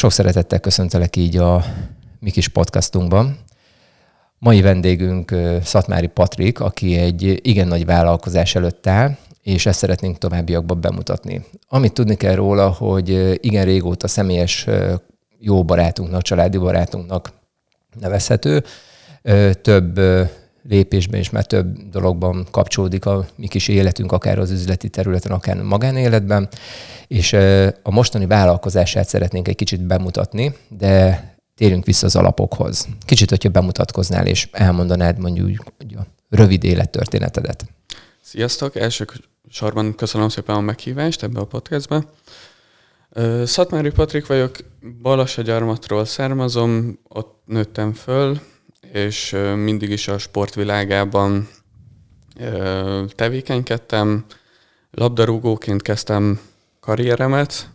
Sok szeretettel köszöntelek így a mi kis podcastunkban. Mai vendégünk Szatmári Patrik, aki egy igen nagy vállalkozás előtt áll, és ezt szeretnénk továbbiakban bemutatni. Amit tudni kell róla, hogy igen régóta személyes jó barátunknak, családi barátunknak nevezhető. Több lépésben és már több dologban kapcsolódik a mi kis életünk, akár az üzleti területen, akár a magánéletben, és a mostani vállalkozását szeretnénk egy kicsit bemutatni, de térjünk vissza az alapokhoz. Kicsit, hogyha bemutatkoznál és elmondanád mondjuk a rövid élettörténetedet. Sziasztok! Elsősorban köszönöm szépen a meghívást ebbe a podcastbe. Szatmári Patrik vagyok, Balassagyarmatról származom, ott nőttem föl, és mindig is a sportvilágában tevékenykedtem. Labdarúgóként kezdtem karrieremet.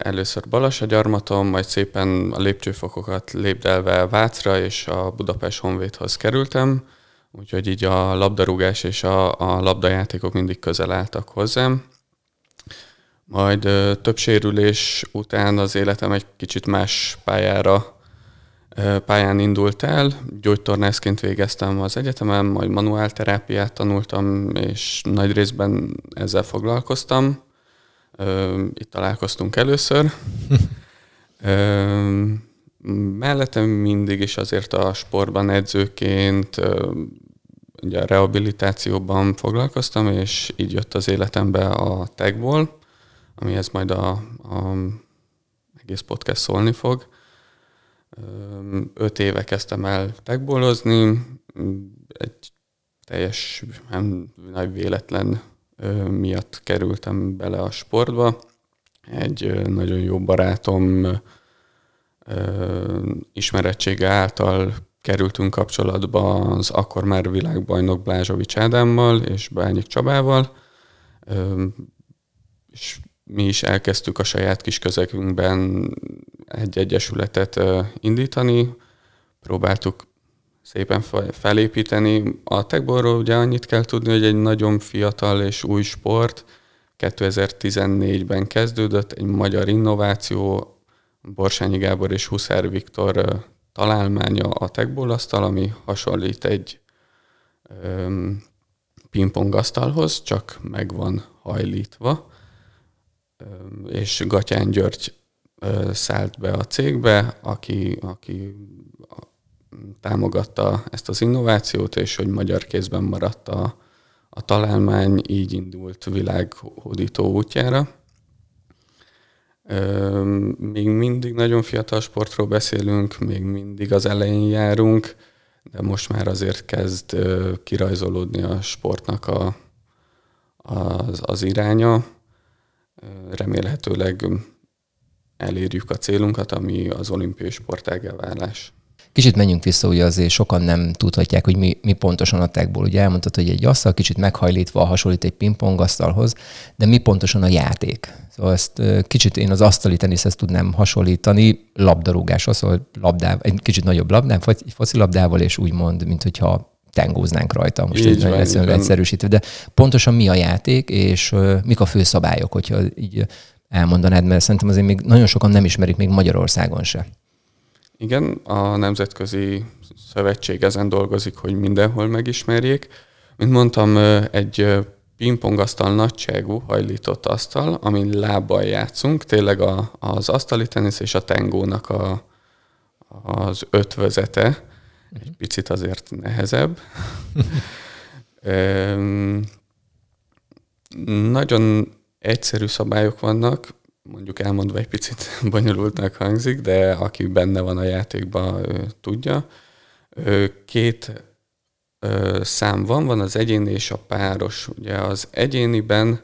Először Balassagyarmaton, majd szépen a lépcsőfokokat lépdelve Vácra és a Budapest Honvédhoz kerültem, úgyhogy így a labdarúgás és a labdajátékok mindig közel álltak hozzám. Majd több sérülés után az életem egy kicsit más pályán indult el. Gyógytornászként végeztem az egyetemen, majd manuálterápiát tanultam, és nagy részben ezzel foglalkoztam. Itt találkoztunk először. Mellettem mindig is azért a sportban edzőként, ugye a rehabilitációban foglalkoztam, és így jött az életembe a tagból, amihez majd a egész podcast szólni fog. 5 éve kezdtem el tagbolozni, egy teljes nagy véletlen miatt kerültem bele a sportba. Egy nagyon jó barátom ismerettsége által kerültünk kapcsolatba az akkor már világbajnok Blázsovics Ádámmal és Bányik Csabával, és mi is elkezdtük a saját kis közegünkben egy egyesületet indítani, próbáltuk szépen felépíteni. A tagbolról ugye annyit kell tudni, hogy egy nagyon fiatal és új sport, 2014-ben kezdődött, egy magyar innováció, Borsányi Gábor és Huszár Viktor találmánya a tagbolasztal, ami hasonlít egy pingpongasztalhoz, csak meg van hajlítva, és Gatyán György szállt be a cégbe, aki támogatta ezt az innovációt, és hogy magyar kézben maradt a találmány, így indult világhódító útjára. Még mindig nagyon fiatal sportról beszélünk, még mindig az elején járunk, de most már azért kezd kirajzolódni a sportnak az iránya. Remélhetőleg elérjük a célunkat, ami az olimpiai sportággá válás. Kicsit menjünk vissza, ugye azért sokan nem tudhatják, hogy mi pontosan a tagból. Ugye elmondtad, hogy egy asztal kicsit meghajlítva hasonlít egy pingpongasztalhoz, de mi pontosan a játék? Szóval ezt kicsit én az asztali teniszhez tudnám hasonlítani labdarúgáshoz, szóval egy kicsit nagyobb labdám, vagy focilabdával, és úgymond, mint hogyha tengóznánk rajta. Most így ez nagyon egyszerűsítve. De pontosan mi a játék, és mik a fő szabályok, hogyha így elmondanád, mert szerintem azért még nagyon sokan nem ismerik, még Magyarországon se. Igen, a Nemzetközi Szövetség ezen dolgozik, hogy mindenhol megismerjék. Mint mondtam, egy pingpongasztal nagyságú hajlított asztal, amin lábbal játszunk. Tényleg az asztali tenisz és a tengónak az ötvözete. Egy picit azért nehezebb. Nagyon egyszerű szabályok vannak, mondjuk elmondva egy picit bonyolultnak hangzik, de aki benne van a játékban, tudja. 2 szám van az egyéni és a páros. Ugye az egyéniben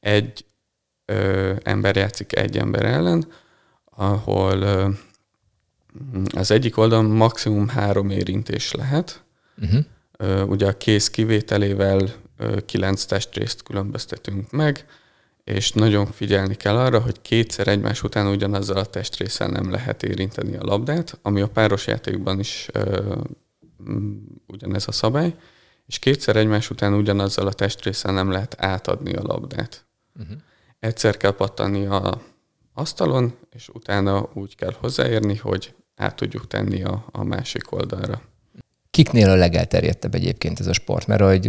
egy ember játszik egy ember ellen, ahol az egyik oldalon maximum 3 érintés lehet. Ugye a kéz kivételével 9 testrészt különböztetünk meg, és nagyon figyelni kell arra, hogy kétszer egymás után ugyanazzal a testrészen nem lehet érinteni a labdát, ami a páros játékban is ugyanez a szabály, és kétszer egymás után ugyanazzal a testrészen nem lehet átadni a labdát. Egyszer kell pattani a asztalon, és utána úgy kell hozzáérni, hogy át tudjuk tenni a másik oldalra. Kiknél a legelterjedtebb egyébként ez a sport? Mert hogy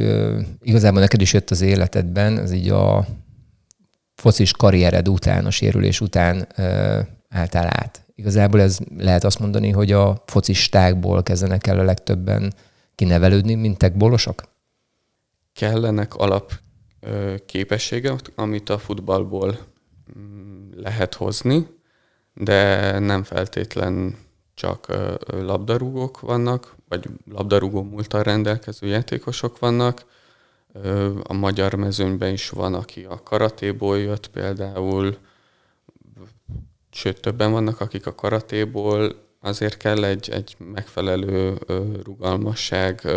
igazából neked is jött az életedben, az így a focis karriered után, a sérülés után álltál át. Igazából ez lehet azt mondani, hogy a focistákból kezdenek el a legtöbben kinevelődni, mintek bolosok? Kellenek alapképességek, amit a futballból lehet hozni, de nem feltétlen csak labdarúgók vannak, vagy labdarúgó múltal rendelkező játékosok vannak. A magyar mezőnyben is van, aki a karatéból jött például, sőt, többen vannak, akik a karatéból, azért kell egy megfelelő rugalmasság,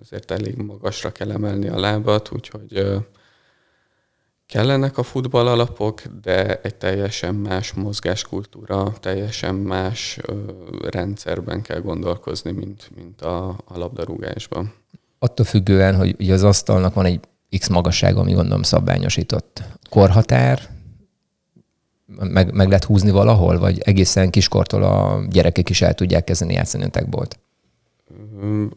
azért elég magasra kell emelni a lábat, úgyhogy kellenek a futball alapok, de egy teljesen más mozgáskultúra, teljesen más rendszerben kell gondolkozni, mint a labdarúgásban. Attól függően, hogy ugye az asztalnak van egy X magassága, ami gondolom szabványosított. Korhatár meg lehet húzni valahol, vagy egészen kiskortól a gyerekek is el tudják kezdeni játszani a tekbolt?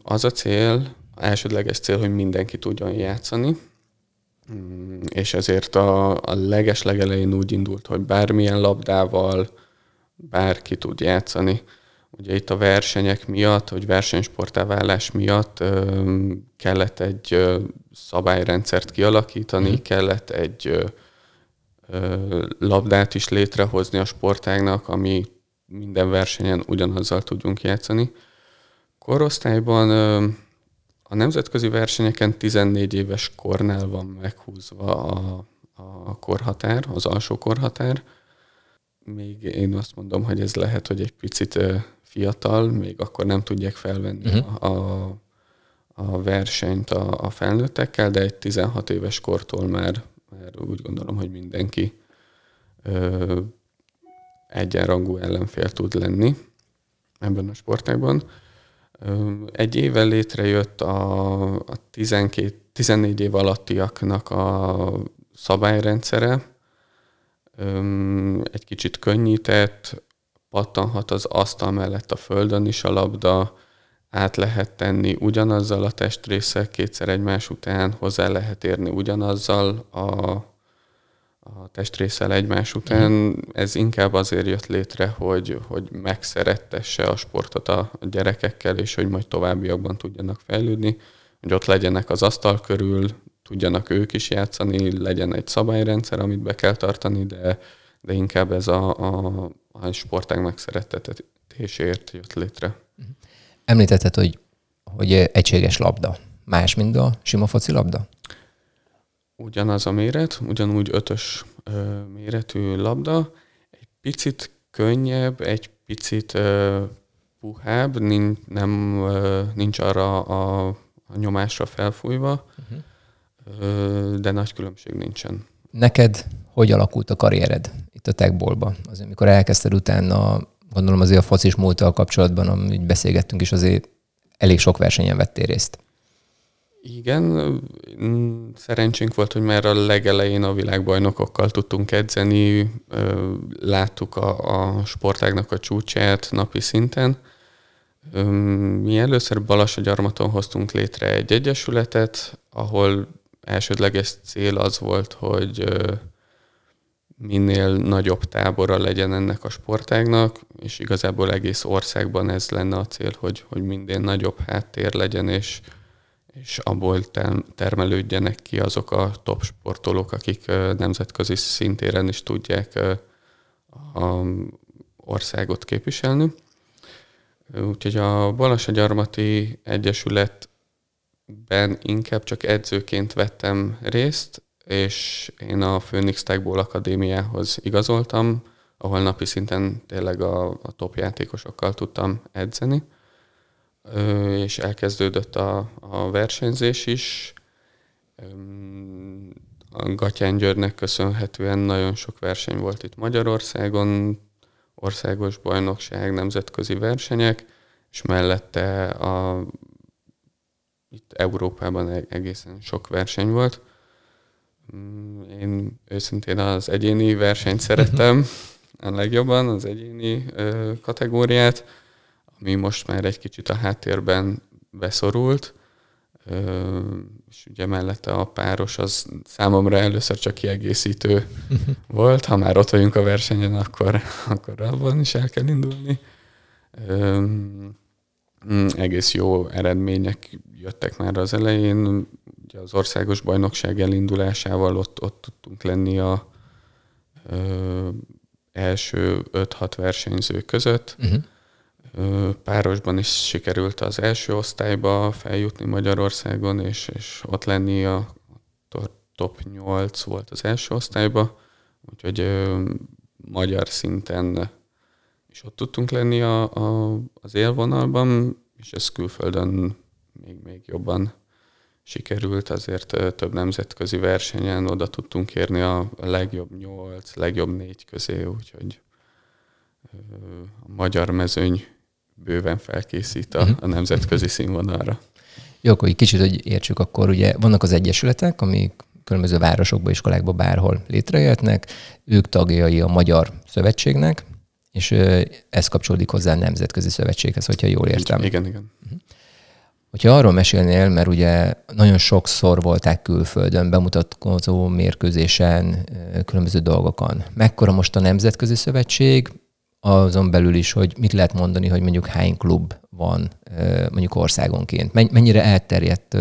Az a cél, elsődleges cél, hogy mindenki tudjon játszani, és ezért a legelején úgy indult, hogy bármilyen labdával bárki tud játszani. Ugye itt a versenyek miatt, vagy versenysporttá válás miatt kellett egy szabályrendszert kialakítani, kellett egy labdát is létrehozni a sportágnak, ami minden versenyen ugyanazzal tudjunk játszani. Korosztályban a nemzetközi versenyeken 14 éves kornál van meghúzva a korhatár, az alsó korhatár. Még én azt mondom, hogy ez lehet, hogy egy picit fiatal, még akkor nem tudják felvenni a versenyt a felnőttekkel, de egy 16 éves kortól már úgy gondolom, hogy mindenki egyenrangú ellenfél tud lenni ebben a sportágban. Egy évvel létrejött a 14 év alattiaknak a szabályrendszere, egy kicsit könnyített, pattanhat az asztal mellett a földön is a labda, át lehet tenni ugyanazzal a testrésszel kétszer egymás után, hozzá lehet érni ugyanazzal a testrésszel egymás után. Ez inkább azért jött létre, hogy megszerettesse a sportot a gyerekekkel, és hogy majd továbbiakban tudjanak fejlődni, hogy ott legyenek az asztal körül, tudjanak ők is játszani, legyen egy szabályrendszer, amit be kell tartani, de inkább ez a sportág megszerettetéséért jött létre. Említetted, hogy egységes labda. Más, mint a sima foci labda? Ugyanaz a méret, ugyanúgy 5-ös méretű labda. Egy picit könnyebb, egy picit puhább, nincs arra a nyomásra felfújva, de nagy különbség nincsen. Neked hogy alakult a karriered itt a tekbolba? Azért, amikor elkezdted utána, gondolom azért a focis múlttal kapcsolatban, amit beszélgettünk is, azért elég sok versenyen vettél részt. Igen, szerencsénk volt, hogy már a legelején a világbajnokokkal tudtunk edzeni, láttuk a sportágnak a csúcsát napi szinten. Mi először Balassagyarmaton hoztunk létre egy egyesületet, ahol elsődleges cél az volt, hogy minél nagyobb tábora legyen ennek a sportágnak, és igazából egész országban ez lenne a cél, hogy minél nagyobb háttér legyen, és abból termelődjenek ki azok a top sportolók, akik nemzetközi szintéren is tudják az országot képviselni. Úgyhogy a Balassagyarmati Egyesületben inkább csak edzőként vettem részt, és én a Phoenix Techból akadémiához igazoltam, ahol napi szinten tényleg a top játékosokkal tudtam edzeni, és elkezdődött a versenyzés is. A Gatyán Györgynek köszönhetően nagyon sok verseny volt itt Magyarországon, országos bajnokság, nemzetközi versenyek, és mellette itt Európában egészen sok verseny volt. Én őszintén az egyéni versenyt szeretem, a legjobban az egyéni kategóriát, ami most már egy kicsit a háttérben beszorult, és ugye mellette a páros az számomra először csak kiegészítő volt, ha már ott vagyunk a versenyen, akkor abban is el kell indulni. Egész jó eredmények jöttek már az elején, ugye az országos bajnokság elindulásával ott tudtunk lenni a első 5-6 versenyző között. Párosban is sikerült az első osztályba feljutni Magyarországon, és ott lenni a top 8 volt az első osztályba, úgyhogy magyar szinten is ott tudtunk lenni az élvonalban, és ez külföldön még jobban sikerült, azért több nemzetközi versenyen oda tudtunk érni a legjobb 8, legjobb 4 közé, úgyhogy a magyar mezőny bőven felkészít a nemzetközi színvonalra. Jó, akkor egy kicsit, hogy értsük, akkor ugye vannak az egyesületek, amik különböző városokba, iskolákba, bárhol létrejöhetnek, ők tagjai a Magyar Szövetségnek, és ez kapcsolódik hozzá a Nemzetközi Szövetséghez, hogyha jól értem. Igen. Hogyha arról mesélnél, mert ugye nagyon sokszor voltál külföldön, bemutatkozó mérkőzésen, különböző dolgokon. Mekkora most a Nemzetközi Szövetség, azon belül is, hogy mit lehet mondani, hogy mondjuk hány klub van mondjuk országonként. Mennyire elterjedt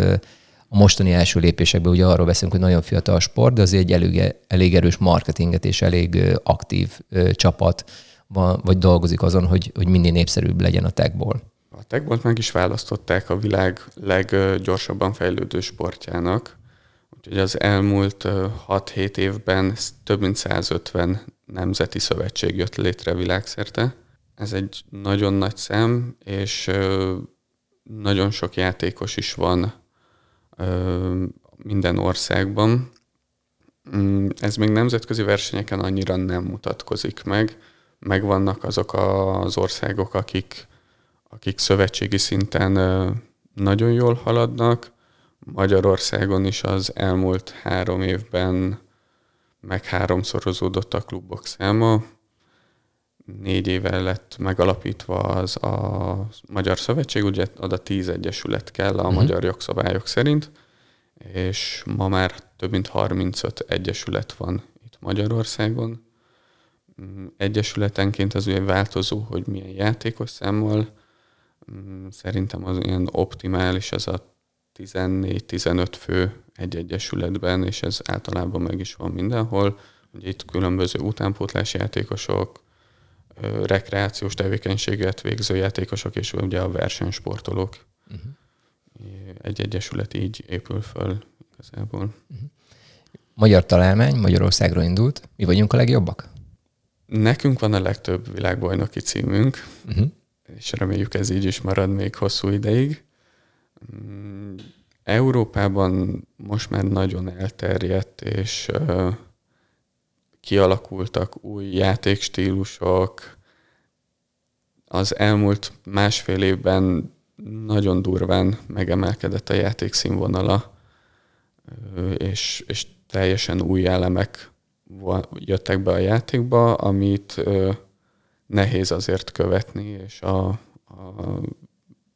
a mostani első lépésekben, ugye arról beszélünk, hogy nagyon fiatal a sport, de azért egy elég erős marketinget és elég aktív csapat van, vagy dolgozik azon, hogy minél népszerűbb legyen a techból. A techbolt meg is választották a világ leggyorsabban fejlődő sportjának. Úgyhogy az elmúlt 6-7 évben több mint 150 nemzeti szövetség jött létre világszerte. Ez egy nagyon nagy szám, és nagyon sok játékos is van minden országban. Ez még nemzetközi versenyeken annyira nem mutatkozik meg. Megvannak azok az országok, akik szövetségi szinten nagyon jól haladnak. Magyarországon is az elmúlt 3 évben meg 3-szorozódott a klubok száma. 4 éve lett megalapítva az a Magyar Szövetség, ugye oda 10 egyesület kell a magyar jogszabályok szerint, és ma már több mint 35 egyesület van itt Magyarországon. Egyesületenként az ugye változó, hogy milyen játékos számmal. Szerintem az ilyen optimális az a 14-15 fő egy egyesületben, és ez általában meg is van mindenhol. Ugye itt különböző utánpótlás játékosok, rekreációs tevékenységet végző játékosok, és ugye a versenysportolók. Egy egyesület így épül föl igazából. Magyar találmány Magyarországról indult. Mi vagyunk a legjobbak? Nekünk van a legtöbb világbajnoki címünk, és reméljük ez így is marad még hosszú ideig. Európában most már nagyon elterjedt, és kialakultak új játékstílusok. Az elmúlt másfél évben nagyon durván megemelkedett a játék színvonala, és teljesen új elemek jöttek be a játékba, amit nehéz azért követni, és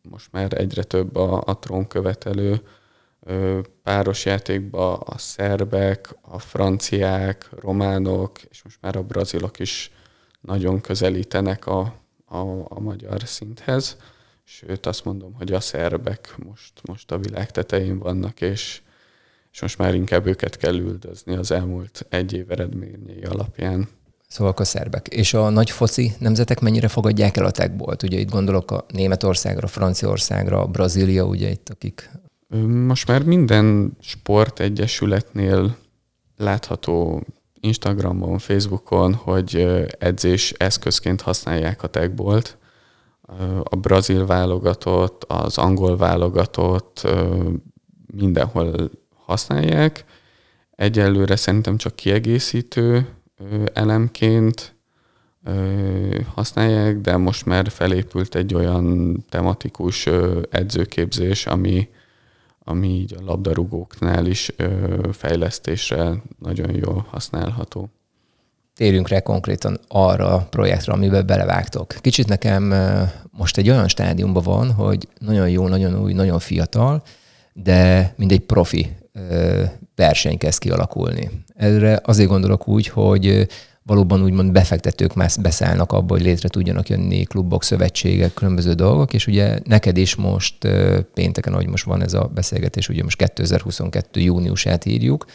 most már egyre több a trónkövetelő páros játékba a szerbek, a franciák, románok, és most már a brazilok is nagyon közelítenek a magyar szinthez. Sőt, azt mondom, hogy a szerbek most a világ tetején vannak, és most már inkább őket kell üldözni az elmúlt egy év eredményei alapján. Szóval a szerbek. És a nagy foci nemzetek mennyire fogadják el a techbolt? Ugye itt gondolok a Németországra, Franciaországra, Brazília, ugye itt akik... Most már minden sportegyesületnél látható Instagramon, Facebookon, hogy edzés eszközként használják a techbolt. A brazil válogatott, az angol válogatott, mindenhol használják. Egyelőre szerintem csak kiegészítő elemként használják, de most már felépült egy olyan tematikus edzőképzés, ami így a labdarúgóknál is fejlesztésre nagyon jól használható. térjünk rá konkrétan arra a projektre, amiben belevágtok. Kicsit nekem most egy olyan stádiumban van, hogy nagyon jó, nagyon új, nagyon fiatal, de mindegy profi verseny kezd kialakulni. Erre azért gondolok úgy, hogy valóban úgymond befektetők már beszállnak abba, hogy létre tudjanak jönni klubok, szövetségek, különböző dolgok, és ugye neked is most pénteken, ahogy most van ez a beszélgetés, ugye most 2022. júniusát írjuk,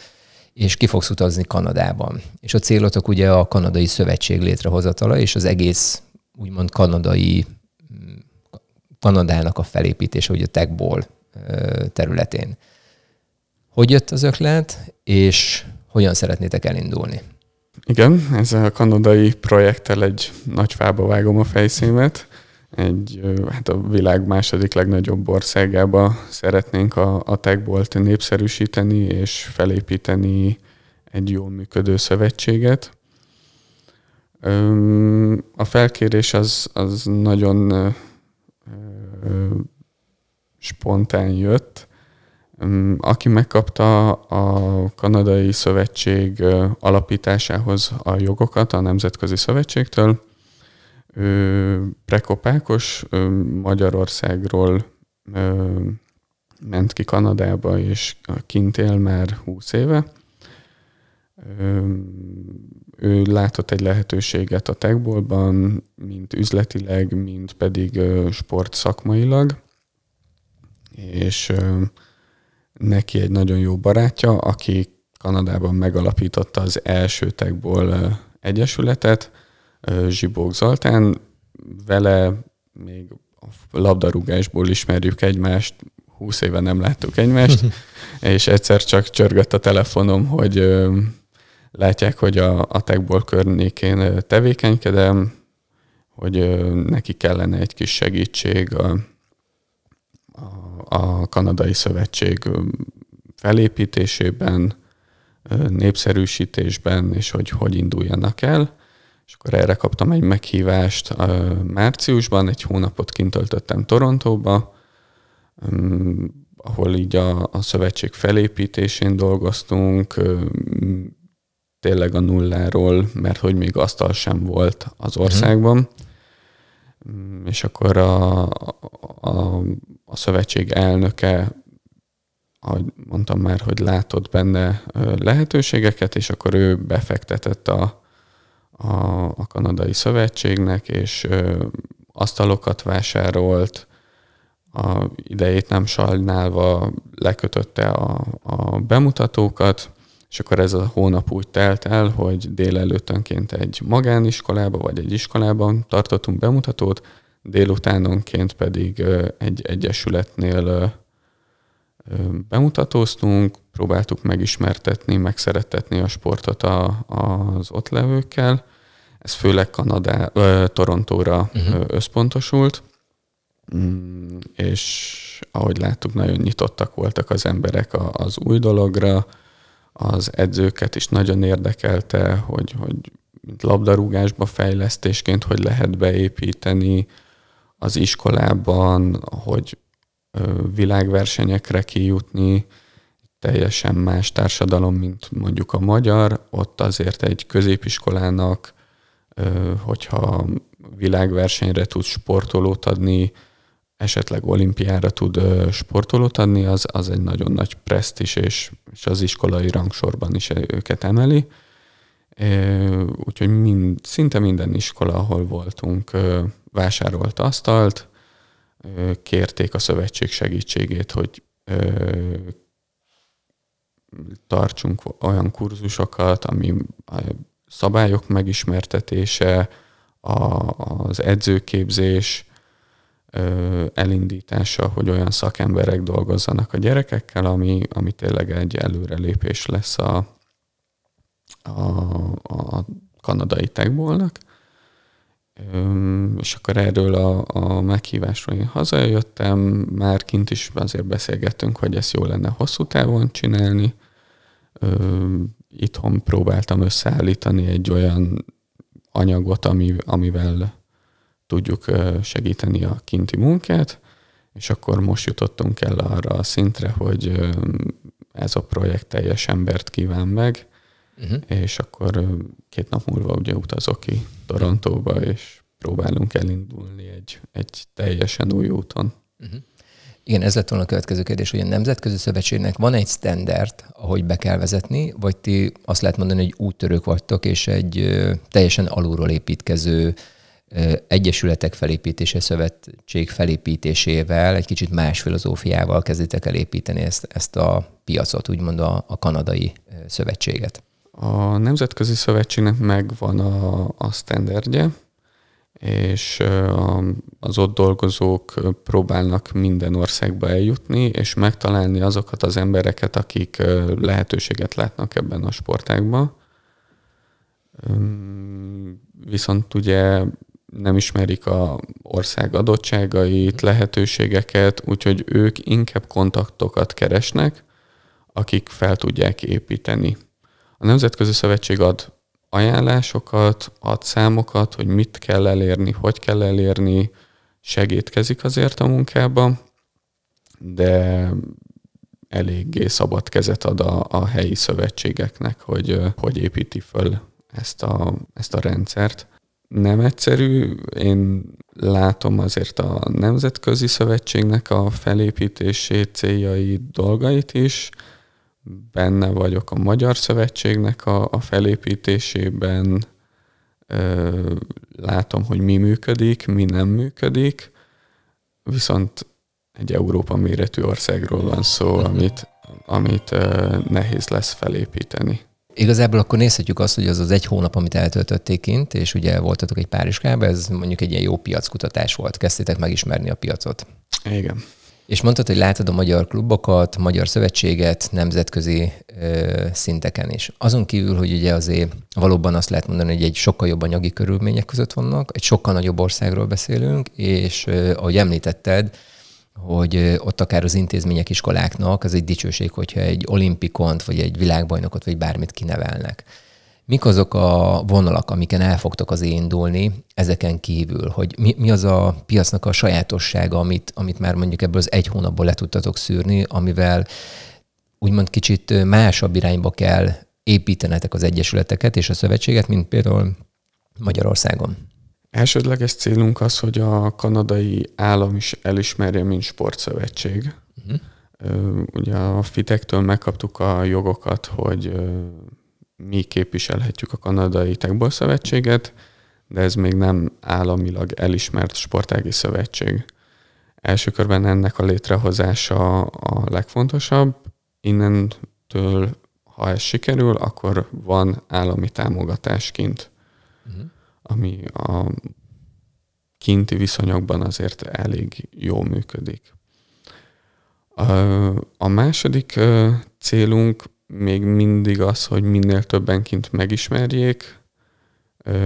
és ki fogsz utazni Kanadában. És a célotok ugye a kanadai szövetség létrehozatala, és az egész úgymond Kanadának a felépítése, ugye a techból területén. Hogy jött az ötlet, és hogyan szeretnétek elindulni? Igen, ez a kanadai projekttel egy nagy fába vágom a fejszémet. A világ második legnagyobb országába szeretnénk a techbolt népszerűsíteni és felépíteni egy jól működő szövetséget. A felkérés az nagyon spontán jött. Aki megkapta a kanadai szövetség alapításához a jogokat a Nemzetközi Szövetségtől, Prekop Ákos Magyarországról ment ki Kanadába, és kint él már 20 éve. Ő látott egy lehetőséget a techbolban, mind üzletileg, mind pedig sportszakmailag, és neki egy nagyon jó barátja, aki Kanadában megalapította az első techból egyesületet, Zsibók Zoltán, vele még a labdarúgásból ismerjük egymást, 20 éve nem láttuk egymást, és egyszer csak csörgött a telefonom, hogy látják, hogy a techból környékén tevékenykedem, hogy neki kellene egy kis segítség a kanadai szövetség felépítésében, népszerűsítésben, és hogy induljanak el. És akkor erre kaptam egy meghívást márciusban, egy hónapot kint töltöttem Torontóba, ahol így a szövetség felépítésén dolgoztunk, tényleg a nulláról, mert hogy még asztal sem volt az országban. És akkor a szövetség elnöke, ahogy mondtam már, hogy látott benne lehetőségeket, és akkor ő befektetett a kanadai szövetségnek, és asztalokat vásárolt, a idejét nem sajnálva lekötötte a bemutatókat, és akkor ez a hónap úgy telt el, hogy délelőttönként egy magániskolába, vagy egy iskolában tartottunk bemutatót, délutánonként pedig egy egyesületnél bemutatóztunk, próbáltuk megismertetni, megszerettetni a sportot az ott levőkkel. Ez főleg Torontóra összpontosult, és ahogy láttuk, nagyon nyitottak voltak az emberek az új dologra, az edzőket is nagyon érdekelte, hogy mint labdarúgásba fejlesztésként, hogy lehet beépíteni az iskolában, hogy világversenyekre kijutni, teljesen más társadalom, mint mondjuk a magyar. Ott azért egy középiskolának, hogyha világversenyre tud sportolót adni, esetleg olimpiára tud sportolót adni, az egy nagyon nagy presztis, és az iskolai rangsorban is őket emeli. Úgyhogy szinte minden iskola, ahol voltunk, vásárolt asztalt, kérték a szövetség segítségét, hogy tartsunk olyan kurzusokat, ami a szabályok megismertetése, az edzőképzés elindítása, hogy olyan szakemberek dolgozzanak a gyerekekkel, ami tényleg egy előrelépés lesz a kanadai techbolnak. És akkor erről a meghívásról én hazajöttem, már kint is azért beszélgettünk, hogy ezt jó lenne hosszú távon csinálni. Itthon próbáltam összeállítani egy olyan anyagot, amivel tudjuk segíteni a kinti munkát, és akkor most jutottunk el arra a szintre, hogy ez a projekt teljes embert kíván meg, És akkor 2 nap múlva ugye utazok ki Torontóba, és próbálunk elindulni egy teljesen új úton. Igen, ez lett volna a következő kérdés, hogy a Nemzetközi Szövetségnek van egy standard, ahogy be kell vezetni, vagy ti azt lehet mondani, hogy úttörők vagytok, és egy teljesen alulról építkező egyesületek felépítése, szövetség felépítésével, egy kicsit más filozófiával kezditek el építeni ezt a piacot, úgymond a kanadai szövetséget? A Nemzetközi Szövetségnek megvan a standardje, és az ott dolgozók próbálnak minden országba eljutni, és megtalálni azokat az embereket, akik lehetőséget látnak ebben a sportágban. Viszont ugye nem ismerik az ország adottságait, lehetőségeket, úgyhogy ők inkább kontaktokat keresnek, akik fel tudják építeni. A Nemzetközi Szövetség ad ajánlásokat, ad számokat, hogy mit kell elérni, hogy kell elérni, segítkezik azért a munkában, de eléggé szabad kezet ad a helyi szövetségeknek, hogy építi föl ezt a rendszert. Nem egyszerű, én látom azért a Nemzetközi Szövetségnek a felépítését, céljai, dolgait is, benne vagyok a Magyar Szövetségnek a felépítésében, látom, hogy mi működik, mi nem működik, viszont egy Európa méretű országról van szó, amit nehéz lesz felépíteni. Igazából akkor nézhetjük azt, hogy az az 1 hónap, amit eltöltötték kint, és ugye voltatok egy Párizsgában, ez mondjuk egy ilyen jó piackutatás volt, kezdtétek megismerni a piacot. Igen. És mondtad, hogy látod a magyar klubokat, magyar szövetséget nemzetközi szinteken is. Azon kívül, hogy ugye azért valóban azt lehet mondani, hogy egy sokkal jobb anyagi körülmények között vannak, egy sokkal nagyobb országról beszélünk, és ahogy említetted, hogy ott akár az intézmények, iskoláknak az egy dicsőség, hogyha egy olimpikont, vagy egy világbajnokot, vagy bármit kinevelnek. Mik azok a vonalak, amiken el fogtok azért indulni ezeken kívül? Hogy mi az a piacnak a sajátossága, amit már mondjuk ebből az 1 hónapból le tudtatok szűrni, amivel úgymond kicsit másabb irányba kell építenetek az egyesületeket és a szövetséget, mint például Magyarországon? Elsődleges célunk az, hogy a kanadai állam is elismerje, mint sportszövetség. Ugye a FITEK-től megkaptuk a jogokat, hogy mi képviselhetjük a kanadai tekból szövetséget, de ez még nem államilag elismert sportági szövetség. Első körben ennek a létrehozása a legfontosabb. Innentől, ha ez sikerül, akkor van állami támogatás kint, ami a kinti viszonyokban azért elég jól működik. A második célunk még mindig az, hogy minél többen kint megismerjék,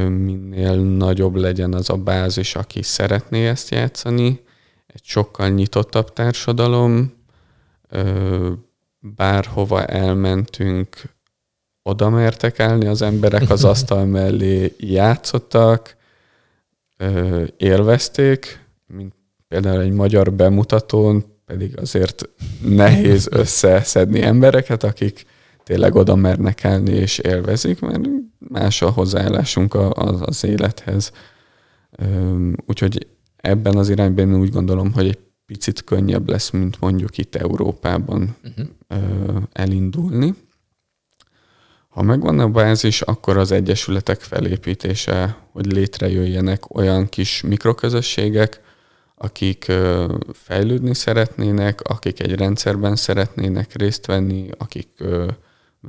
minél nagyobb legyen az a bázis, aki szeretné ezt játszani, egy sokkal nyitottabb társadalom, bárhova elmentünk, oda mertek állni az emberek az asztal mellé, játszottak, élvezték, mint például egy magyar bemutatón, pedig azért nehéz összeszedni embereket, akik tényleg oda mernek állni és élvezik, mert más a hozzáállásunk az élethez. Úgyhogy ebben az irányban én úgy gondolom, hogy egy picit könnyebb lesz, mint mondjuk itt Európában elindulni. Ha megvan a bázis, akkor az egyesületek felépítése, hogy létrejöjjenek olyan kis mikroközösségek, akik fejlődni szeretnének, akik egy rendszerben szeretnének részt venni, akik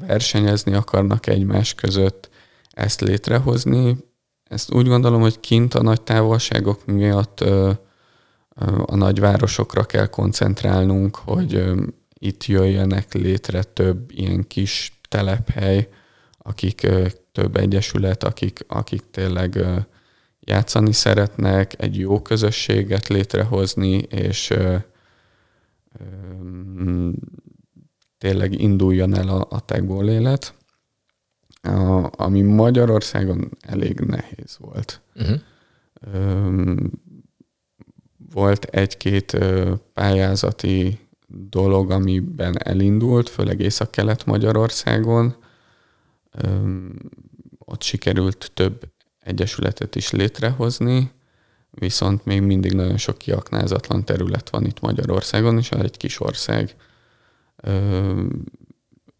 versenyezni akarnak egymás között, ezt létrehozni. Ezt úgy gondolom, hogy kint a nagy távolságok miatt a nagyvárosokra kell koncentrálnunk, hogy itt jöjjenek létre több ilyen kis telephely, akik több egyesület, akik tényleg játszani szeretnek, egy jó közösséget létrehozni, és tényleg induljon el a tekból élet, ami Magyarországon elég nehéz volt. Volt 1-2 pályázati dolog, amiben elindult, főleg Észak-Kelet-Magyarországon, ott sikerült több egyesületet is létrehozni, viszont még mindig nagyon sok kiaknázatlan terület van itt Magyarországon, és ez egy kis ország,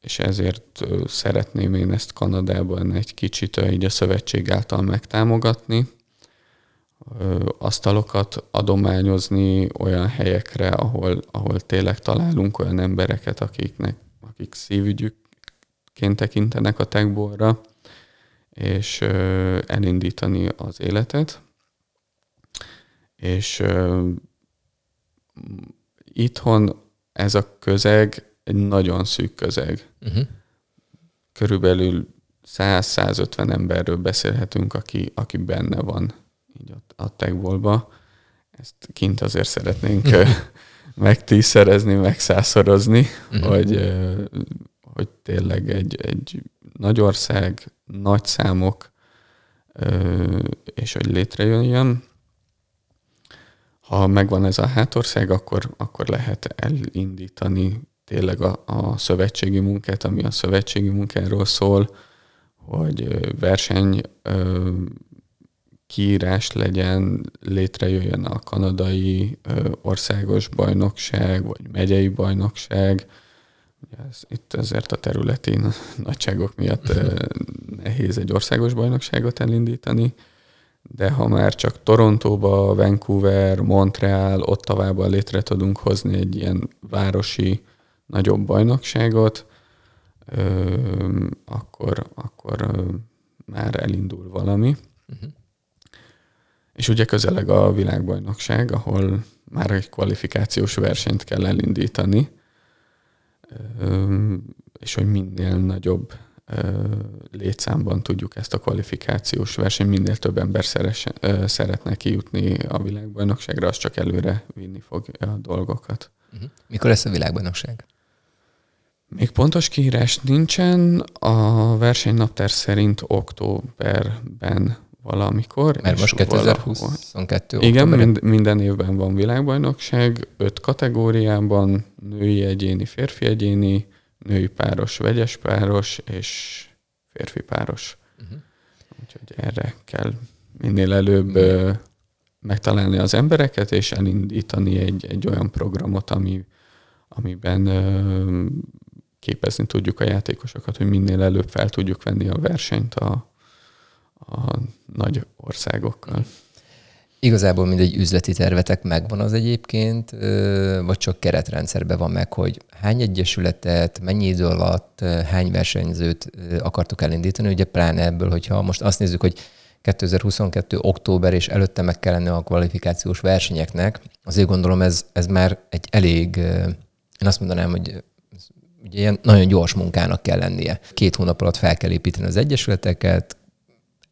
és ezért szeretném én ezt Kanadában egy kicsit így a szövetség által megtámogatni, asztalokat adományozni olyan helyekre, ahol tényleg találunk olyan embereket, akik szívügyükként tekintenek a techballra, és elindítani az életet. És itthon ez a közeg egy nagyon szűk közeg. Uh-huh. Körülbelül 100-150 emberről beszélhetünk, aki benne van így a techballba. Ezt kint azért szeretnénk megtízszerezni, megszázszorozni, uh-huh. hogy tényleg egy nagy ország, nagy számok, és hogy létrejöjjön. Ha megvan ez a hátország, akkor lehet elindítani tényleg a szövetségi munkát, ami a szövetségi munkáról szól, hogy verseny kiírás legyen, létrejöjjön a kanadai országos bajnokság, vagy megyei bajnokság. Itt azért a területi nagyságok miatt nehéz egy országos bajnokságot elindítani, de ha már csak Torontóba, Vancouver, Montreal, Ottavába létre tudunk hozni egy ilyen városi nagyobb bajnokságot, akkor már elindul valami. Uh-huh. És ugye közeleg a világbajnokság, ahol már egy kvalifikációs versenyt kell elindítani, és hogy minél nagyobb létszámban tudjuk ezt a kvalifikációs versenyt, minél több ember szeretne kijutni a világbajnokságra, az csak előre vinni fogja a dolgokat. Mikor lesz a világbajnokság? Még pontos kiírás nincsen, a versenynaptár szerint októberben valamikor. Mert most 2022. Igen, minden évben van világbajnokság, 5 kategóriában, női egyéni, férfi egyéni, női páros, vegyes páros és férfi páros. Uh-huh. Úgyhogy erre kell minél előbb megtalálni az embereket, és elindítani egy olyan programot, amiben képezni tudjuk a játékosokat, hogy minél előbb fel tudjuk venni a versenyt a nagy országokkal. Igazából mindegy üzleti tervetek megvan az egyébként, vagy csak keretrendszerben van meg, hogy hány egyesületet, mennyi idő alatt, hány versenyzőt akartok elindítani, ugye pláne ebből, hogyha most azt nézzük, hogy 2022. október és előtte meg kell lenni a kvalifikációs versenyeknek, azért gondolom ez már egy elég, én azt mondanám, hogy ugye ilyen nagyon gyors munkának kell lennie. 2 hónap alatt fel kell építeni az egyesületeket,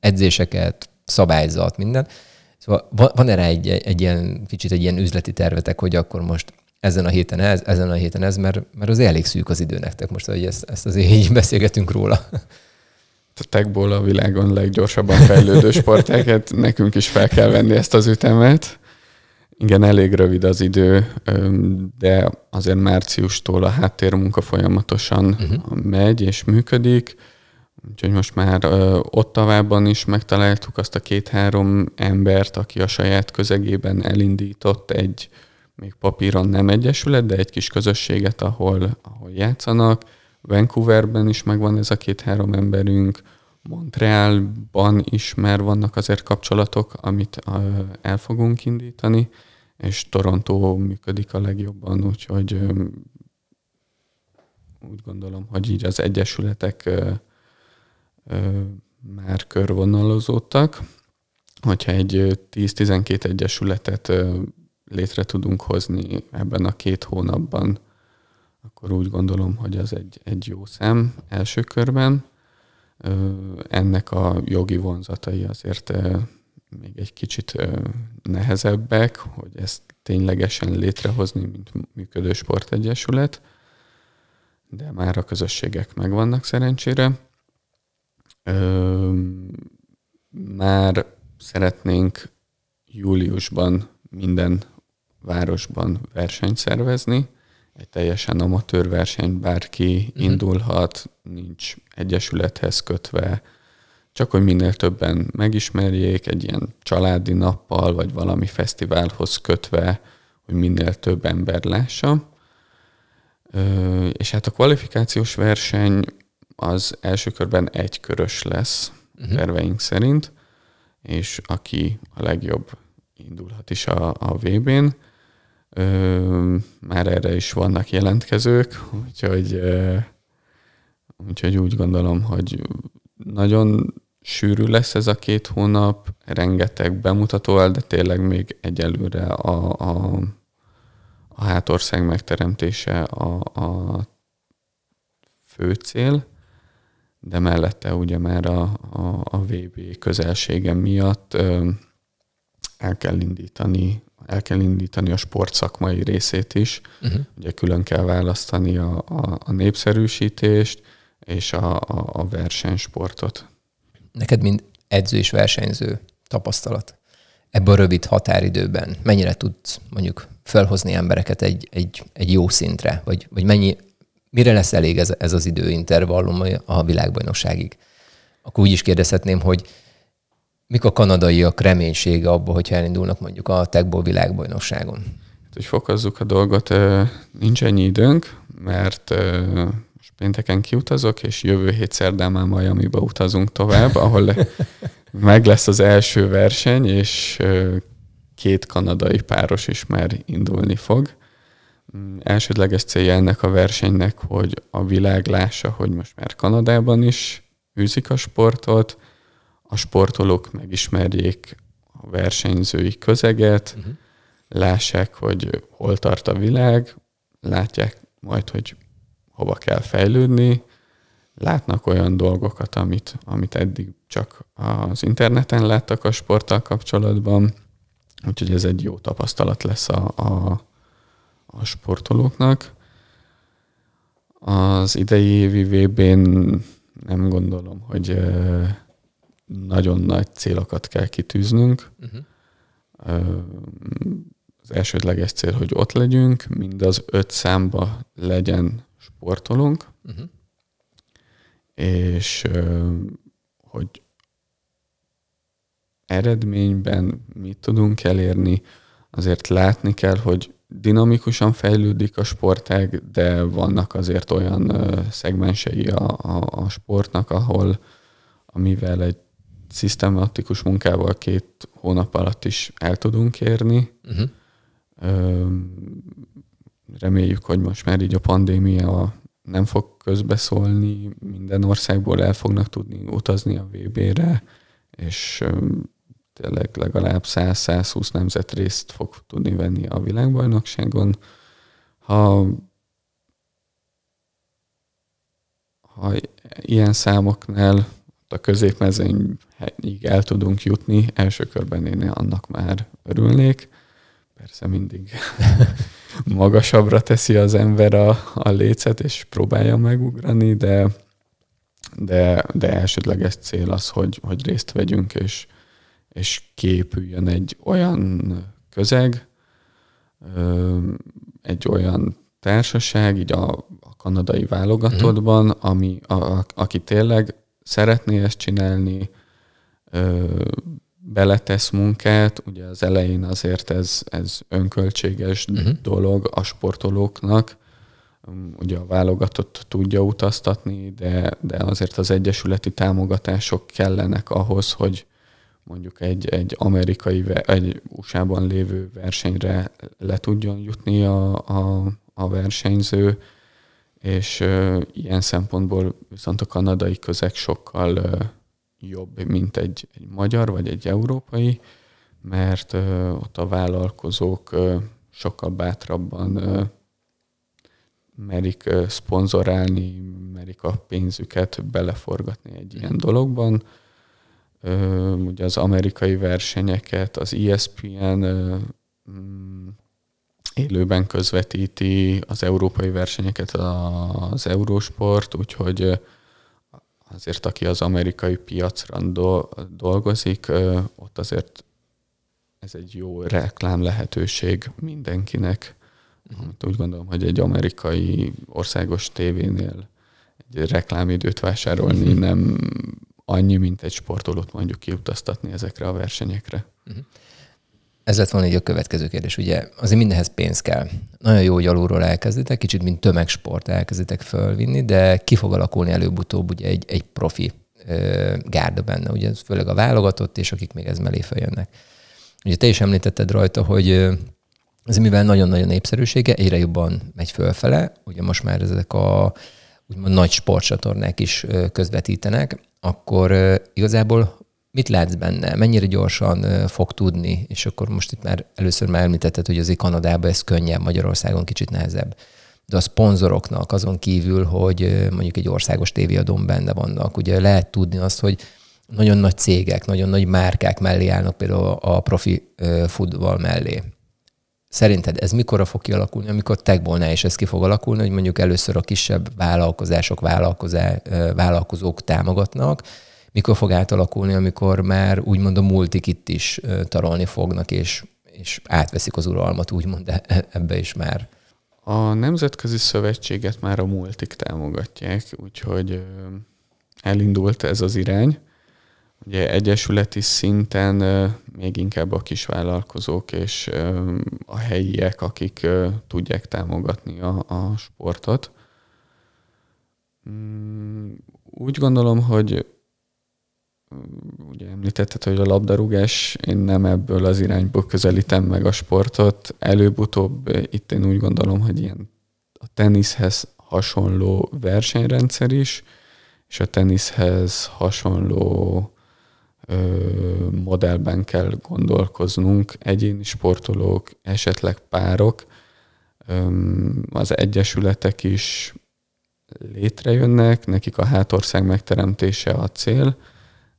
edzéseket, szabályzat, minden. Szóval van erre egy ilyen kicsit egy ilyen üzleti tervetek, hogy akkor most ezen a héten ez, mert az elég szűk az idő nektek most, hogy ezt azért így beszélgetünk róla. A techból a világon leggyorsabban fejlődő sportág, nekünk is fel kell venni ezt az ütemet. Igen, elég rövid az idő, de azért márciustól a háttérmunka folyamatosan megy és működik. Úgyhogy most már Ottawában is megtaláltuk azt a 2-3 embert, aki a saját közegében elindított egy, még papíron nem egyesület, de egy kis közösséget, ahol játszanak. Vancouverben is megvan ez a 2-3 emberünk, Montrealban is már vannak azért kapcsolatok, amit el fogunk indítani, és Torontó működik a legjobban, úgyhogy úgy gondolom, hogy így az egyesületek már körvonalozódtak. Hogyha egy 10-12 egyesületet létre tudunk hozni ebben a 2 hónapban, akkor úgy gondolom, hogy az egy jó szám első körben. Ennek a jogi vonzatai azért még egy kicsit nehezebbek, hogy ezt ténylegesen létrehozni, mint működő sportegyesület, de már a közösségek megvannak szerencsére. Már szeretnénk júliusban minden városban versenyt szervezni, egy teljesen amatőr verseny, bárki indulhat, nincs egyesülethez kötve, csak hogy minél többen megismerjék, egy ilyen családi nappal, vagy valami fesztiválhoz kötve, hogy minél több ember lássa. És hát a kvalifikációs verseny az első körben egykörös lesz terveink szerint, és aki a legjobb indulhat is a VB-n. Már erre is vannak jelentkezők, úgyhogy úgy gondolom, hogy nagyon sűrű lesz ez a 2 hónap, rengeteg bemutató, de tényleg még egyelőre a hátország megteremtése a fő cél, de mellette ugye már a VB közelsége miatt el kell indítani a sportszakmai részét is. Ugye külön kell választani a népszerűsítést és a versenysportot. Neked mind edző és versenyző tapasztalat. Ebben a rövid határidőben mennyire tudsz mondjuk felhozni embereket egy jó szintre? Vagy mire lesz elég ez az időintervallum a világbajnokságig? Akkor úgy is kérdezhetném, hogy mik a kanadaiak reménysége abban, hogyha elindulnak mondjuk a taekwondo világbajnokságon? Hát, hogy fokozzuk a dolgot, nincs ennyi időnk, mert most pénteken kiutazok, és jövő hét szerdán már Miamiba utazunk tovább, ahol meg lesz az első verseny, és 2 kanadai páros is már indulni fog. Elsődleges célja ennek a versenynek, hogy a világ lássa, hogy most már Kanadában is űzik a sportot, a sportolók megismerjék a versenyzői közeget, lássák, hogy hol tart a világ, látják majd, hogy hova kell fejlődni, látnak olyan dolgokat, amit eddig csak az interneten láttak a sporttal kapcsolatban, úgyhogy ez egy jó tapasztalat lesz a sportolóknak. Az idei évi VB-n nem gondolom, hogy nagyon nagy célokat kell kitűznünk. Az elsődleges cél, hogy ott legyünk, mind az 5 számba legyen sportolunk, és hogy eredményben mit tudunk elérni, azért látni kell, hogy dinamikusan fejlődik a sportág, de vannak azért olyan szegmensei a sportnak, ahol amivel egy szisztematikus munkával 2 hónap alatt is el tudunk érni. Reméljük, hogy most már így a pandémia nem fog közbeszólni, minden országból el fognak tudni utazni a VB-re, és tényleg legalább 100-120 nemzet részt fog tudni venni a világbajnokságon. Ha ilyen számoknál a középmezőnyig el tudunk jutni, első körben én annak már örülnék. Persze mindig magasabbra teszi az ember a lécet, és próbálja megugrani, de elsődleges cél az, hogy részt vegyünk, és képüljön egy olyan közeg, egy olyan társaság, így a kanadai válogatottban, ami, aki tényleg szeretné ezt csinálni, beletesz munkát, ugye az elején azért ez önköltséges dolog a sportolóknak, ugye a válogatott tudja utaztatni, de azért az egyesületi támogatások kellenek ahhoz, hogy mondjuk egy amerikai, egy USA-ban lévő versenyre le tudjon jutni a versenyző, és ilyen szempontból viszont a kanadai közeg sokkal jobb, mint egy magyar vagy egy európai, mert ott a vállalkozók sokkal bátrabban merik szponzorálni, merik a pénzüket beleforgatni egy ilyen dologban. Ugye az amerikai versenyeket az ESPN élőben közvetíti, az európai versenyeket az Eurosport, úgyhogy azért aki az amerikai piacra dolgozik, ott azért ez egy jó reklám lehetőség mindenkinek, Úgy gondolom, hogy egy amerikai országos tévénél egy reklámidőt vásárolni nem annyi, mint egy sportolót mondjuk kiutaztatni ezekre a versenyekre. Ez lett volna így a következő kérdés. Ugye azért mindenhez pénz kell. Nagyon jó, hogy alulról elkezditek, kicsit mint tömegsport elkezditek fölvinni, de ki fog alakulni előbb-utóbb ugye egy profi gárda benne, ugye ez főleg a válogatott, és akik még ez mellé följönnek. Ugye te is említetted rajta, hogy ez mivel nagyon-nagyon népszerűsége, egyre jobban megy fölfele, ugye most már ezek a úgymond nagy sportcsatornák is közvetítenek, akkor igazából mit látsz benne? Mennyire gyorsan fog tudni? És akkor most itt már először már említetted, hogy azért Kanadában ez könnyebb, Magyarországon kicsit nehezebb. De a szponzoroknak azon kívül, hogy mondjuk egy országos tévéadón benne vannak, ugye lehet tudni azt, hogy nagyon nagy cégek, nagyon nagy márkák mellé állnak például a profi futball mellé. Szerinted ez mikorra fog kialakulni, amikor techbolnál is ez ki fog alakulni, hogy mondjuk először a kisebb vállalkozások, vállalkozók támogatnak, mikor fog átalakulni, amikor már úgymond a multik itt is tarolni fognak, és átveszik az uralmat, úgymond ebbe is már. A Nemzetközi Szövetséget már a multik támogatják, úgyhogy elindult ez az irány. Ugye egyesületi szinten még inkább a kisvállalkozók és a helyiek, akik tudják támogatni a sportot. Úgy gondolom, hogy ugye említetted, hogy a labdarúgás, én nem ebből az irányból közelítem meg a sportot. Előbb-utóbb itt én úgy gondolom, hogy ilyen a teniszhez hasonló versenyrendszer is, és a teniszhez hasonló modellben kell gondolkoznunk. Egyéni sportolók, esetleg párok, az egyesületek is létrejönnek, nekik a hátország megteremtése a cél,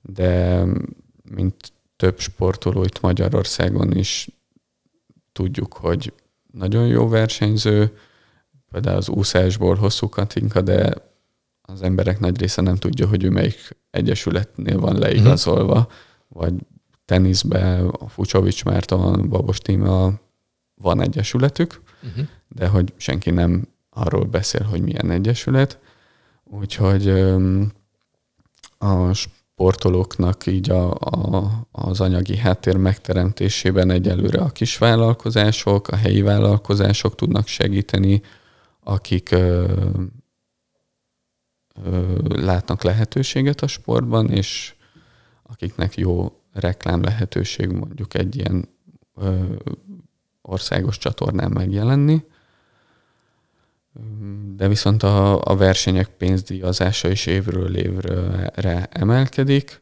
de mint több sportoló itt Magyarországon is tudjuk, hogy nagyon jó versenyző, például az úszásból Hosszú Katinka, de az emberek nagy része nem tudja, hogy ő melyik egyesületnél van leigazolva, vagy teniszben a Fucsovics Márton, Babos Tímea van egyesületük, de hogy senki nem arról beszél, hogy milyen egyesület. Úgyhogy a sportolóknak így az anyagi háttér megteremtésében egyelőre a kisvállalkozások, a helyi vállalkozások tudnak segíteni, akik látnak lehetőséget a sportban, és akiknek jó reklám lehetőség mondjuk egy ilyen országos csatornán megjelenni. De viszont a versenyek pénzdíjazása is évről évre emelkedik.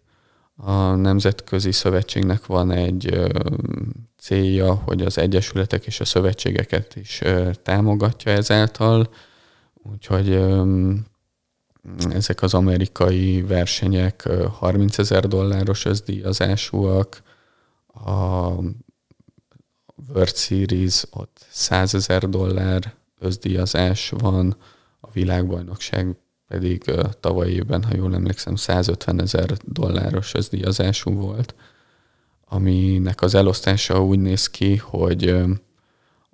A Nemzetközi Szövetségnek van egy célja, hogy az egyesületek és a szövetségeket is támogatja ezáltal, úgyhogy ezek az amerikai versenyek $30,000 özdíjazásúak, a World Series ott $100,000 özdíjazás van, a világbajnokság pedig tavalyi évben, ha jól emlékszem, $150,000 özdíjazású volt, aminek az elosztása úgy néz ki, hogy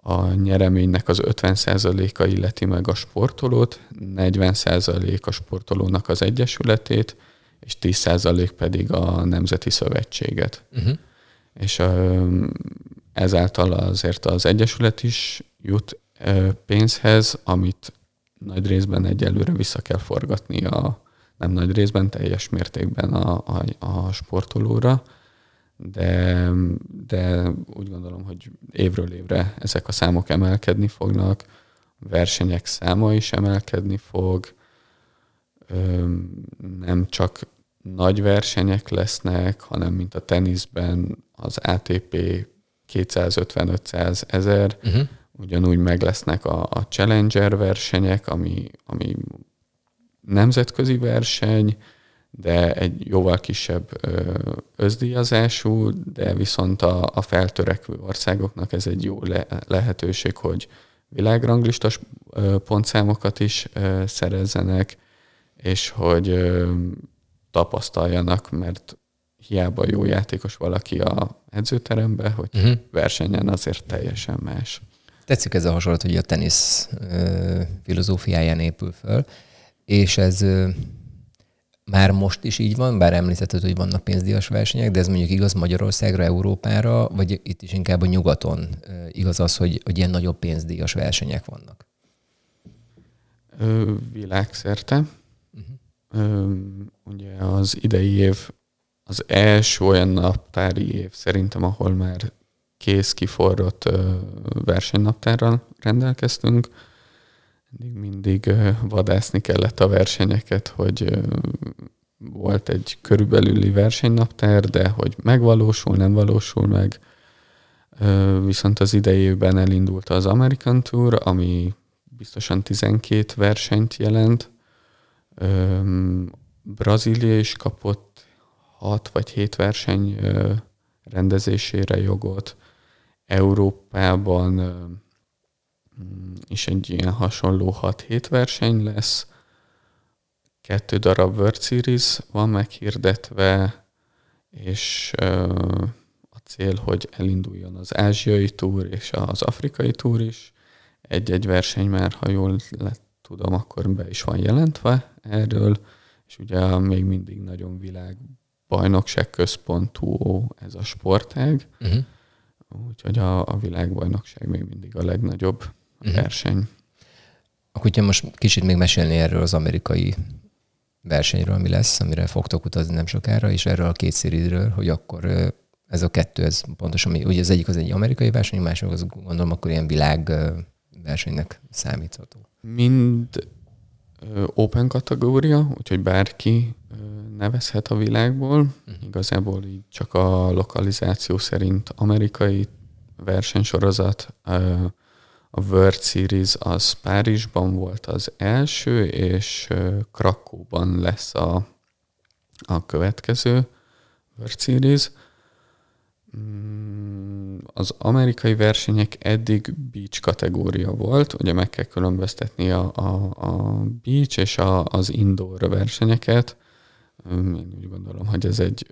a nyereménynek az 50%-a illeti meg a sportolót, 40% a sportolónak az egyesületét, és 10% pedig a Nemzeti Szövetséget. És ezáltal azért az egyesület is jut pénzhez, amit nagy részben egyelőre vissza kell forgatni, nem nagy részben, teljes mértékben a sportolóra, de úgy gondolom, hogy évről évre ezek a számok emelkedni fognak, versenyek száma is emelkedni fog, nem csak nagy versenyek lesznek, hanem mint a teniszben az ATP 250-500 ezer, ugyanúgy meg lesznek a Challenger versenyek, ami nemzetközi verseny, de egy jóval kisebb özdíjazású, de viszont a feltörekvő országoknak ez egy jó lehetőség, hogy világranglista pontszámokat is szerezzenek, és hogy tapasztaljanak, mert hiába jó játékos valaki a edzőterembe, hogy versenyen azért teljesen más. Tetszik ez a hasonlat, hogy a tenisz filozófiáján épül föl, és ez már most is így van, bár említetted, hogy vannak pénzdíjas versenyek, de ez mondjuk igaz Magyarországra, Európára, vagy itt is inkább a nyugaton igaz az, hogy ilyen nagyobb pénzdíjas versenyek vannak? Világszerte. Ugye az idei év az első olyan naptári év szerintem, ahol már kész kiforrott versenynaptárral rendelkeztünk. Mindig vadászni kellett a versenyeket, hogy volt egy körülbelüli versenynaptár, de hogy megvalósul, nem valósul meg. Viszont az idei évben elindult az American Tour, ami biztosan 12 versenyt jelent. Brazília is kapott 6 vagy 7 verseny rendezésére jogot. Európában is egy ilyen hasonló 6-7 verseny lesz. 2 darab World Series van meghirdetve, és a cél, hogy elinduljon az ázsiai túr és az afrikai túr is. Egy-egy verseny már, ha jól tudom, akkor be is van jelentve erről, és ugye még mindig nagyon világbajnokság központú ez a sportág, úgyhogy a világbajnokság még mindig a legnagyobb verseny. Akkor ugye most kicsit még mesélni erről az amerikai versenyről, mi lesz, amire fogtok utazni nem sokára, és erről a 2 szériről, hogy akkor ez a 2, ez pontosan, ugye az egyik az egy amerikai verseny, a másik az gondolom akkor ilyen világversenynek számítható. Mind open kategória, úgyhogy bárki nevezhet a világból. Igazából így csak a lokalizáció szerint amerikai versenysorozat. A World Series az Párizsban volt az első, és Krakóban lesz a következő World Series. Az amerikai versenyek eddig beach kategória volt, ugye meg kell különböztetni a beach és az indoor versenyeket. Én úgy gondolom, hogy ez egy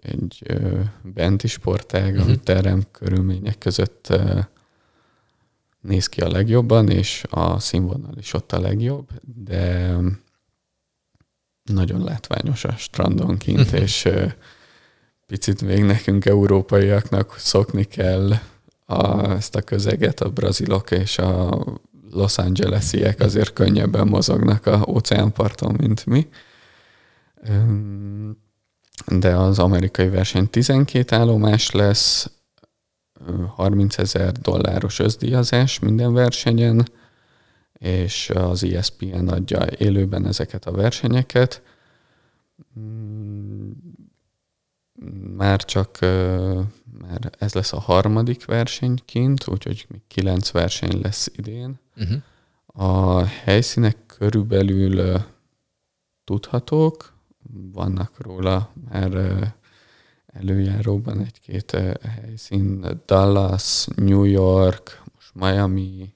benti sportág, ami terem körülmények között néz ki a legjobban, és a színvonal is ott a legjobb, de nagyon látványos a strandon kint, és picit még nekünk, európaiaknak szokni kell ezt a közeget, a brazilok és a Los Angeles-iek azért könnyebben mozognak az óceánparton, mint mi. De az amerikai verseny 12 állomás lesz, $30,000 özdíjazás minden versenyen, és az ESPN adja élőben ezeket a versenyeket. Már ez lesz a 3. versenyként, úgyhogy 9 verseny lesz idén. A helyszínek körülbelül tudhatók, vannak róla már előjáróban 1-2 helyszín, Dallas, New York, most Miami,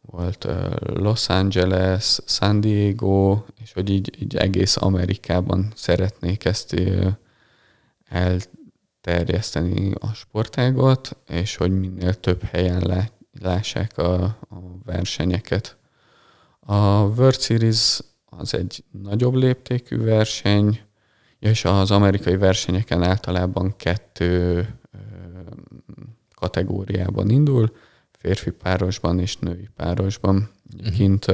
volt Los Angeles, San Diego, és hogy így egész Amerikában szeretnék ezt elterjeszteni a sportágot, és hogy minél több helyen lássák a versenyeket. A World Series az egy nagyobb léptékű verseny, és az amerikai versenyeken általában 2 kategóriában indul, férfi párosban és női párosban. Kint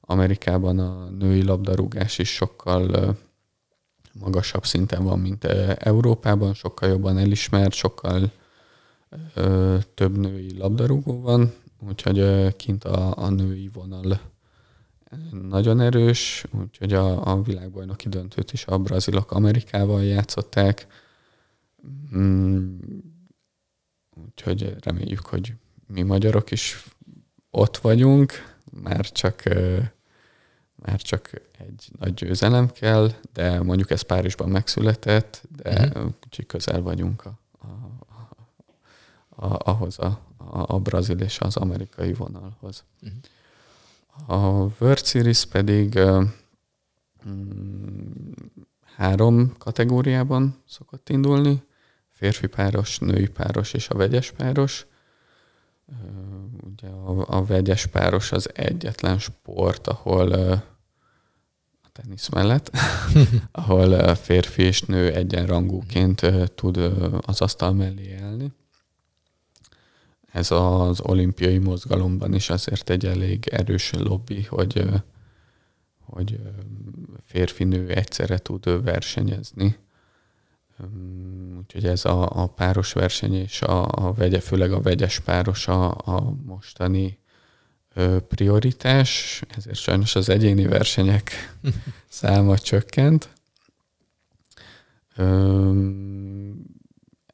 Amerikában a női labdarúgás is sokkal magasabb szinten van, mint Európában, sokkal jobban elismert, sokkal több női labdarúgó van, úgyhogy kint a női vonal nagyon erős, úgyhogy a világbajnoki döntőt is a brazilok Amerikával játszották, úgyhogy reméljük, hogy mi magyarok is ott vagyunk, már csak egy nagy győzelem kell, de mondjuk ez Párizsban megszületett, de kicsit közel vagyunk ahhoz a brazil és az amerikai vonalhoz. A World Series pedig 3 kategóriában szokott indulni, férfi páros, női páros és a vegyes páros. Ugye a vegyes páros az egyetlen sport, ahol a tenisz mellett, ahol férfi és nő egyenrangúként tud az asztal mellé állni. Ez az olimpiai mozgalomban is azért egy elég erős lobby, hogy férfi-nő egyszerre tud versenyezni. Úgyhogy ez a páros verseny és főleg a vegyes páros a mostani prioritás, ezért sajnos az egyéni versenyek száma csökkent.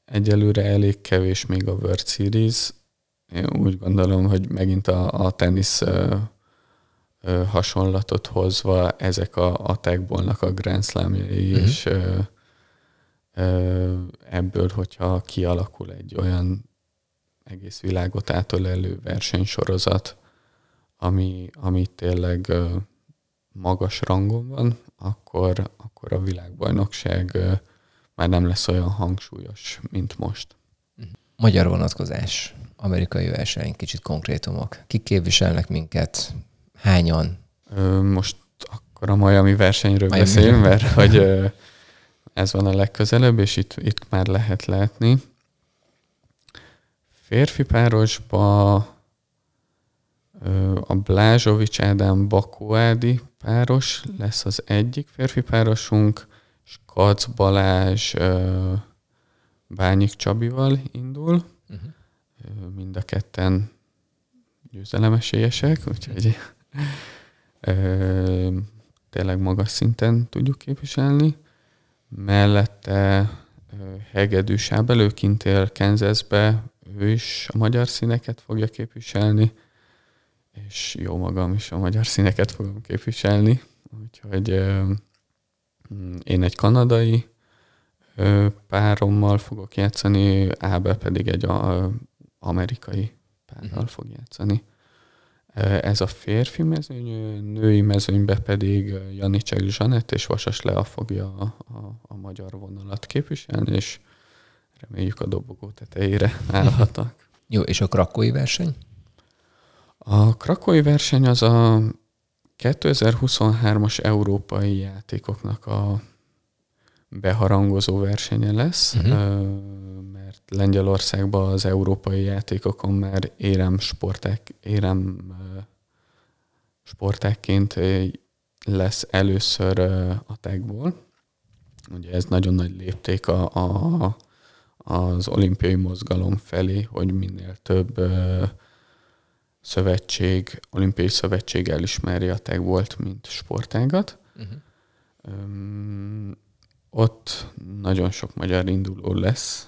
Egyelőre elég kevés még a World Series. Én úgy gondolom, hogy megint a tenisz hasonlatot hozva ezek a tagbolnak a Grand Slam-jai, és ebből, hogyha kialakul egy olyan egész világot átölelő versenysorozat, ami tényleg magas rangon van, akkor a világbajnokság már nem lesz olyan hangsúlyos, mint most. Magyar vonatkozás, amerikai verseny, kicsit konkrétumok. Kik képviselnek minket? Hányan? Most akkor a Miami versenyről beszélünk, mert hogy ez van a legközelebb, és itt már lehet látni. Férfi párosba a Blázsovics Ádám Bakóádi páros lesz az egyik férfi párosunk, és Kac Balázs Bányik Csabival indul. Mind a ketten győzelemesélyesek, úgyhogy tényleg magas szinten tudjuk képviselni. Mellette Hegedű Sábelőkintér Kansasbe, ő is a magyar színeket fogja képviselni, és jó magam is a magyar színeket fogom képviselni. Úgyhogy én egy kanadai párommal fogok játszani, Ábel pedig egy amerikai párral fog játszani. Ez a férfi mezőny, női mezőnybe pedig Janicek Zsanett és Vasas Lea fogja a magyar vonalat képviselni, és reméljük a dobogó tetejére állhatnak. Jó, és a krakói verseny? A krakói verseny az a 2023-as európai játékoknak a beharangozó versenye lesz, mert Lengyelországban az európai játékokon már éremsportákként lesz először a tagból. Ugye ez nagyon nagy lépték az olimpiai mozgalom felé, hogy minél több szövetség, olimpiai szövetség elismeri a tagbolt, mint sportágat. Ott nagyon sok magyar induló lesz,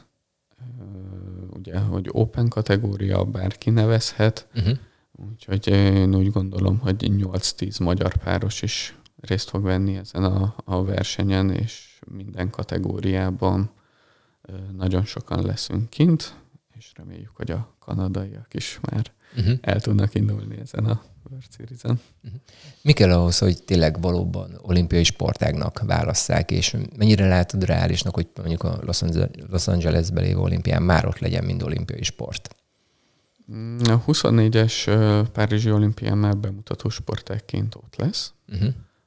ugye, hogy open kategória, bárki nevezhet, úgyhogy én úgy gondolom, hogy 8-10 magyar páros is részt fog venni ezen a versenyen, és minden kategóriában nagyon sokan leszünk kint, és reméljük, hogy a kanadaiak is már el tudnak indulni ezen a World Series-en. Mi kell ahhoz, hogy tényleg valóban olimpiai sportágnak válasszák, és mennyire látod reálisnak, hogy mondjuk a Los Angeles-be lévő olimpián már ott legyen mind olimpiai sport? A 24-es párizsi olimpián már bemutató sportágként ott lesz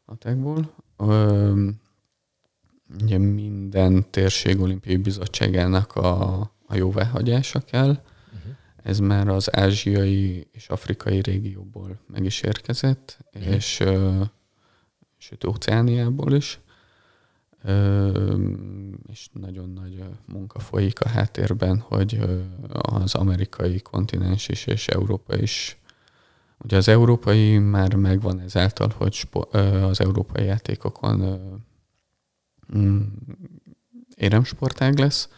a tagból. Ugye minden térség olimpiai bizottságának a jóváhagyása kell. Ez már az ázsiai és afrikai régióból meg is érkezett, és sőt, Óceániából is, és nagyon nagy munka folyik a háttérben, hogy az amerikai kontinens is, és Európa is. Ugye az európai már megvan ezáltal, hogy az európai játékokon éremsportág lesz,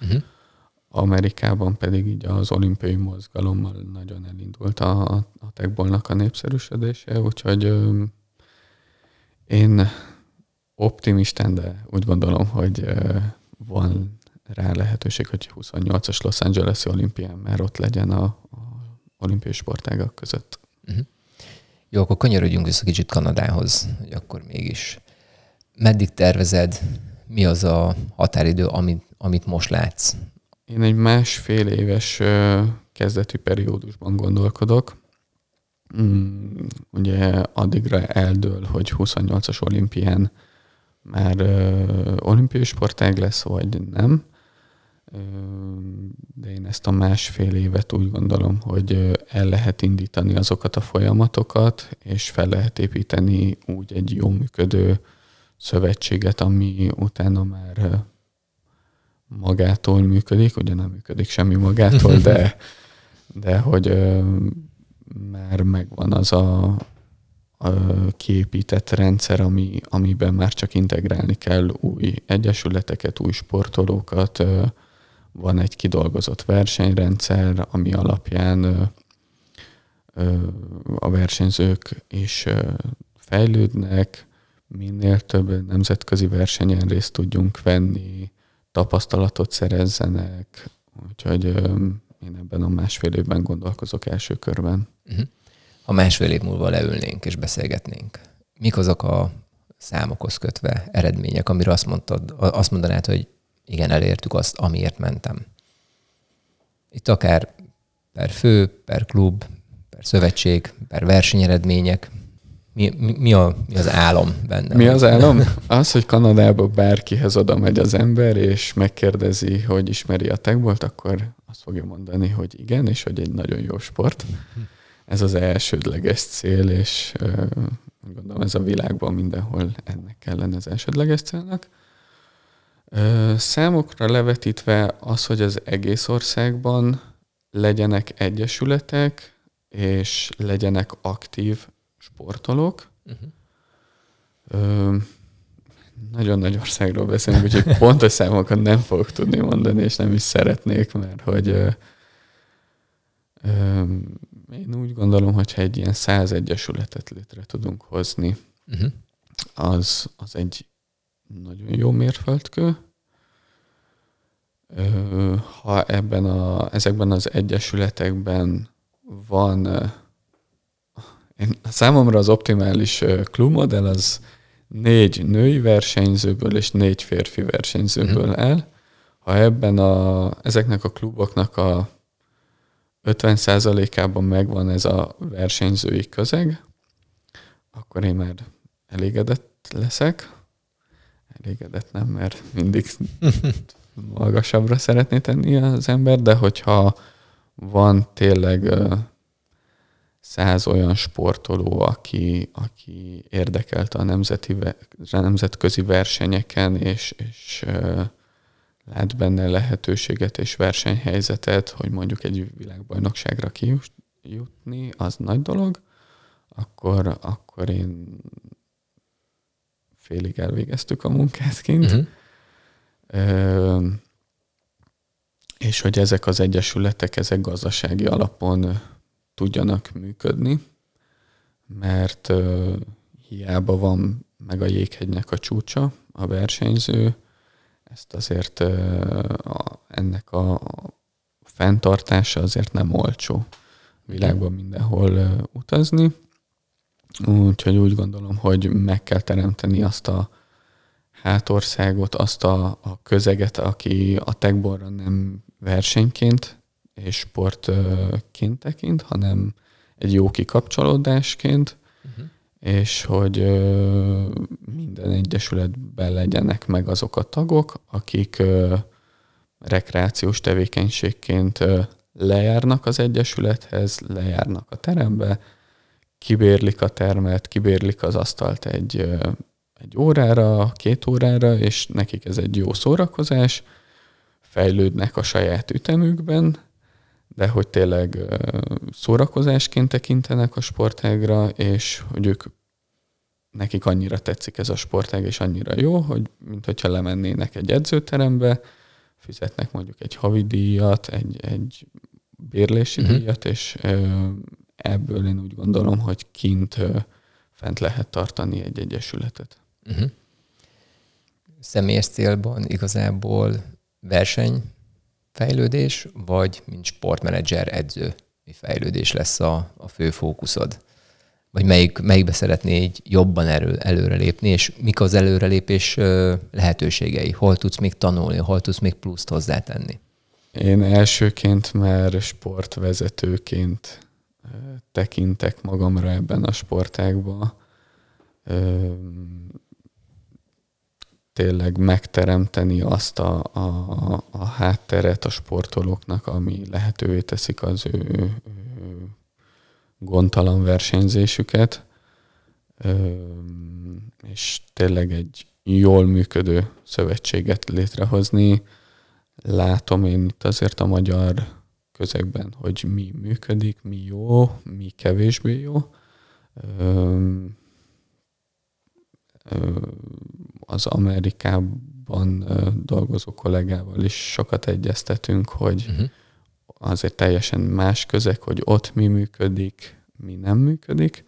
Amerikában pedig így az olimpiai mozgalommal nagyon elindult a tagbolnak a népszerűsödése, úgyhogy én optimistán, de úgy gondolom, hogy van rá lehetőség, hogy 28-as Los Angeles-i olimpián már ott legyen a olimpiai sportágak között. Jó, akkor kanyarodjunk vissza kicsit Kanadához, hogy akkor mégis. Meddig tervezed, mi az a határidő, amit most látsz? Én egy 1,5 éves kezdeti periódusban gondolkodok. Ugye addigra eldől, hogy 28-as olimpián már olimpiai sportág lesz, vagy nem. De én ezt a másfél évet úgy gondolom, hogy el lehet indítani azokat a folyamatokat, és fel lehet építeni úgy egy jó működő szövetséget, ami utána már magától működik, ugye nem működik semmi magától, de hogy már megvan az a kiépített rendszer, amiben már csak integrálni kell új egyesületeket, új sportolókat, van egy kidolgozott versenyrendszer, ami alapján a versenyzők is fejlődnek, minél több nemzetközi versenyen részt tudjunk venni, tapasztalatot szerezzenek, úgyhogy én ebben a másfél évben gondolkozok első körben. Ha másfél év múlva leülnénk és beszélgetnénk, mik azok a számokhoz kötve eredmények, amire azt mondanád, hogy igen, elértük azt, amiért mentem. Itt akár per fő, per klub, per szövetség, per versenyeredmények. Mi az álom benne? Mi az álom? Az, hogy Kanadába bárkihez oda megy az ember, és megkérdezi, hogy ismeri a techbolt, akkor azt fogja mondani, hogy igen, és hogy egy nagyon jó sport. Ez az elsődleges cél, és gondolom ez a világban mindenhol ennek kellene az elsődleges célnak. Számokra levetítve az, hogy az egész országban legyenek egyesületek, és legyenek aktív sportolók. Nagyon nagy országról beszélünk, úgyhogy pontos számokat nem fogok tudni mondani, és nem is szeretnék, mert hogy én úgy gondolom, hogyha egy ilyen 100 egyesületet létre tudunk hozni, az egy nagyon jó mérföldkő. Ha ezekben az egyesületekben van... Számomra az optimális klubmodell az 4 női versenyzőből és 4 férfi versenyzőből áll. Ha ezeknek a kluboknak a 50%-ában megvan ez a versenyzői közeg, akkor én már elégedett leszek. Elégedett nem, mert mindig magasabbra szeretné tenni az ember, de hogyha van tényleg 100 olyan sportoló, aki érdekelt a nemzetközi versenyeken, és lát benne lehetőséget és versenyhelyzetet, hogy mondjuk egy világbajnokságra kijutni, az nagy dolog, akkor én félig elvégeztük a munkát kint. És hogy ezek az egyesületek, ezek gazdasági alapon tudjanak működni, mert hiába van meg a jéghegynek a csúcsa, a versenyző, ezt azért ennek a fenntartása azért nem olcsó. Világban mindenhol utazni, úgyhogy úgy gondolom, hogy meg kell teremteni azt a hátországot, azt a közeget, aki a techbolra nem versenyként és sportként tekint, hanem egy jó kikapcsolódásként, és hogy minden egyesületben legyenek meg azok a tagok, akik rekreációs tevékenységként lejárnak az egyesülethez, lejárnak a terembe, kibérlik a termet, kibérlik az asztalt egy órára, 2 órára, és nekik ez egy jó szórakozás, fejlődnek a saját ütemükben, de hogy tényleg szórakozásként tekintenek a sportágra, és hogy nekik annyira tetszik ez a sportág, és annyira jó, hogy mintha lemennének egy edzőterembe, fizetnek mondjuk egy havi díjat, egy bérlési díjat, és ebből én úgy gondolom, hogy kint fent lehet tartani egy egyesületet. Személyes célban igazából versenyfejlődés, vagy mint sportmenedzser edző fejlődés lesz a fő fókuszod? Vagy melyikbe szeretnél így jobban előrelépni, és mik az előrelépés lehetőségei? Hol tudsz még tanulni, hol tudsz még pluszt hozzátenni? Én elsőként már sportvezetőként tekintek magamra ebben a sportágban. Tényleg megteremteni azt a hátteret a sportolóknak, ami lehetővé teszik az ő gondtalan versenyzésüket, és tényleg egy jól működő szövetséget létrehozni. Látom én itt azért a magyar közegben, hogy mi működik, mi jó, mi kevésbé jó. Az Amerikában dolgozó kollégával is sokat egyeztetünk, hogy azért teljesen más közeg, hogy ott mi működik, mi nem működik.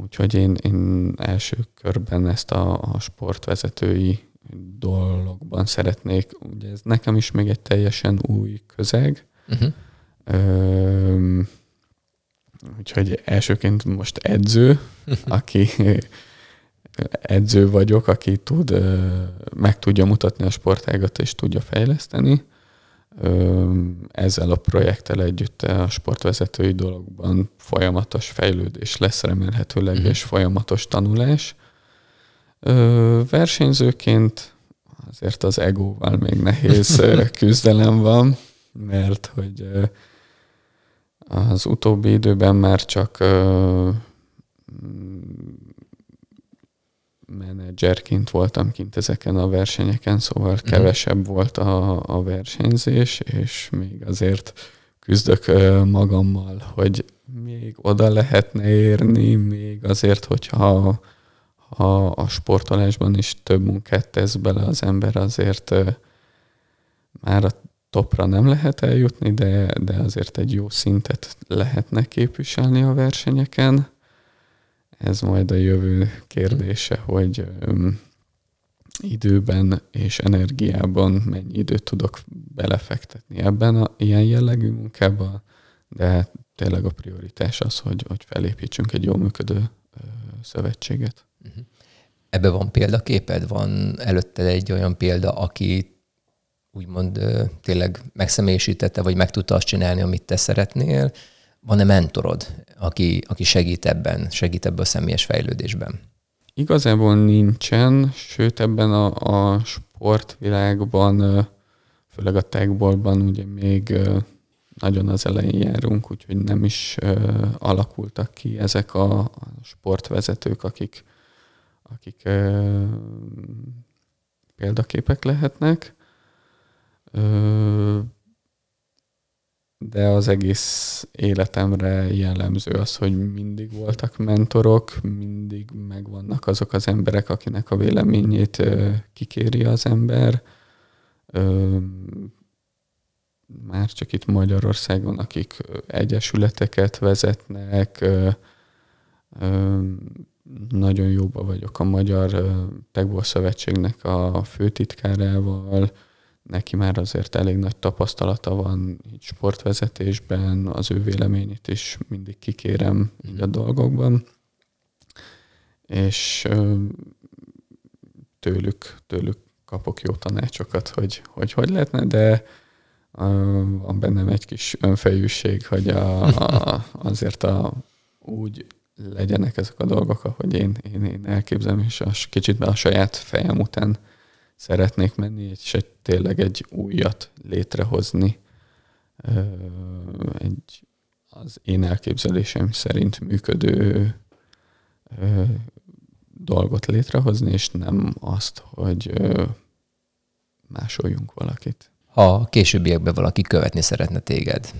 Úgyhogy én első körben ezt a sportvezetői dologban szeretnék. Ugye ez nekem is még egy teljesen új közeg. Úgyhogy elsőként most edző, aki... edző vagyok, aki meg tudja mutatni a sportágat és tudja fejleszteni. Ezzel a projekttel együtt a sportvezetői dologban folyamatos fejlődés lesz remélhetőleg, és folyamatos tanulás. Versenyzőként azért az egóval még nehéz küzdelem van, mert hogy az utóbbi időben már csak menedzserként voltam kint ezeken a versenyeken, szóval kevesebb volt a versenyzés, és még azért küzdök magammal, hogy még oda lehetne érni, még azért, hogyha a sportolásban is több munkát tesz bele az ember, azért már a topra nem lehet eljutni, de azért egy jó szintet lehetne képviselni a versenyeken. Ez majd a jövő kérdése, hogy időben és energiában mennyi időt tudok belefektetni ebben ilyen jellegű munkában, de tényleg a prioritás az, hogy felépítsünk egy jól működő szövetséget. Ebben van példaképed? Van előtted egy olyan példa, aki úgymond tényleg megszemélyisítette, vagy meg tudta azt csinálni, amit te szeretnél? Van-e mentorod, aki segít ebben a személyes fejlődésben? Igazából nincsen, sőt ebben a sportvilágban, főleg a techbolban ugye még nagyon az elején járunk, úgyhogy nem is alakultak ki ezek a sportvezetők, akik példaképek lehetnek. De az egész életemre jellemző az, hogy mindig voltak mentorok, mindig megvannak azok az emberek, akinek a véleményét kikéri az ember. Már csak itt Magyarországon, akik egyesületeket vezetnek, nagyon jóban vagyok a Magyar Techball Szövetségnek a főtitkárával, neki már azért elég nagy tapasztalata van így sportvezetésben, az ő véleményét is mindig kikérem így a dolgokban, és tőlük kapok jó tanácsokat, hogy lehetne, de van bennem egy kis önfejűség, hogy azért úgy legyenek ezek a dolgok, ahogy én elképzelem, és kicsit a saját fejem után szeretnék menni, és tényleg egy újat létrehozni, egy az én elképzelésem szerint működő dolgot létrehozni, és nem azt, hogy másoljunk valakit. Ha későbbiekben valaki követni szeretne téged,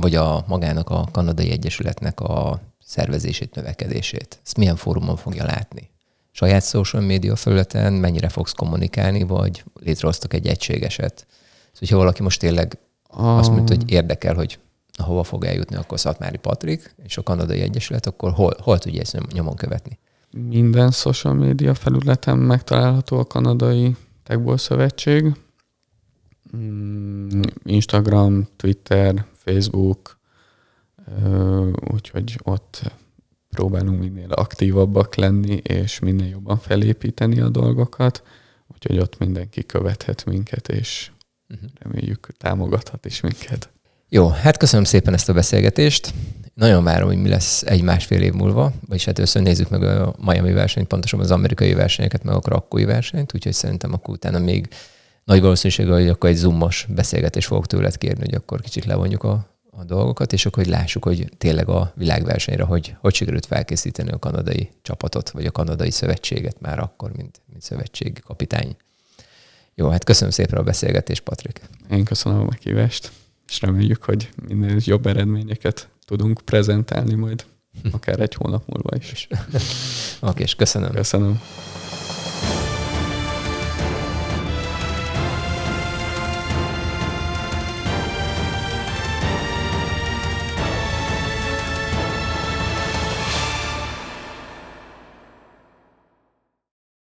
vagy magának a Kanadai Egyesületnek a szervezését, növekedését, ezt milyen fórumon fogja látni? Saját social média felületen mennyire fogsz kommunikálni, vagy létrehoztak egy egységeset? Szóval, ha valaki most tényleg azt mondta, hogy érdekel, hogy hova fog eljutni, akkor Szatmári Patrik és a Kanadai Egyesület, akkor hol tudja ezt nyomon követni? Minden social média felületen megtalálható a Kanadai Techball Szövetség. Instagram, Twitter, Facebook, úgyhogy ott próbálunk minél aktívabbak lenni, és minél jobban felépíteni a dolgokat, úgyhogy ott mindenki követhet minket, és reméljük támogathat is minket. Jó, hát köszönöm szépen ezt a beszélgetést. Nagyon várom, hogy mi lesz egy-másfél év múlva, vagyis hát először nézzük meg a Miami versenyt, pontosabban az amerikai versenyeket, meg a krakói versenyt, úgyhogy szerintem akkor utána még nagy valószínűséggel, hogy akkor egy zoomos beszélgetés fogok tőled kérni, hogy akkor kicsit levonjuk a dolgokat, és akkor hogy lássuk, hogy tényleg a világversenyre, hogy sikerült felkészíteni a kanadai csapatot, vagy a kanadai szövetséget már akkor, mint szövetségi kapitány. Jó, hát köszönöm szépen a beszélgetést, Patrik. Én köszönöm a meghívást, és reméljük, hogy minél jobb eredményeket tudunk prezentálni majd, akár egy hónap múlva is. Oké, és köszönöm. Köszönöm.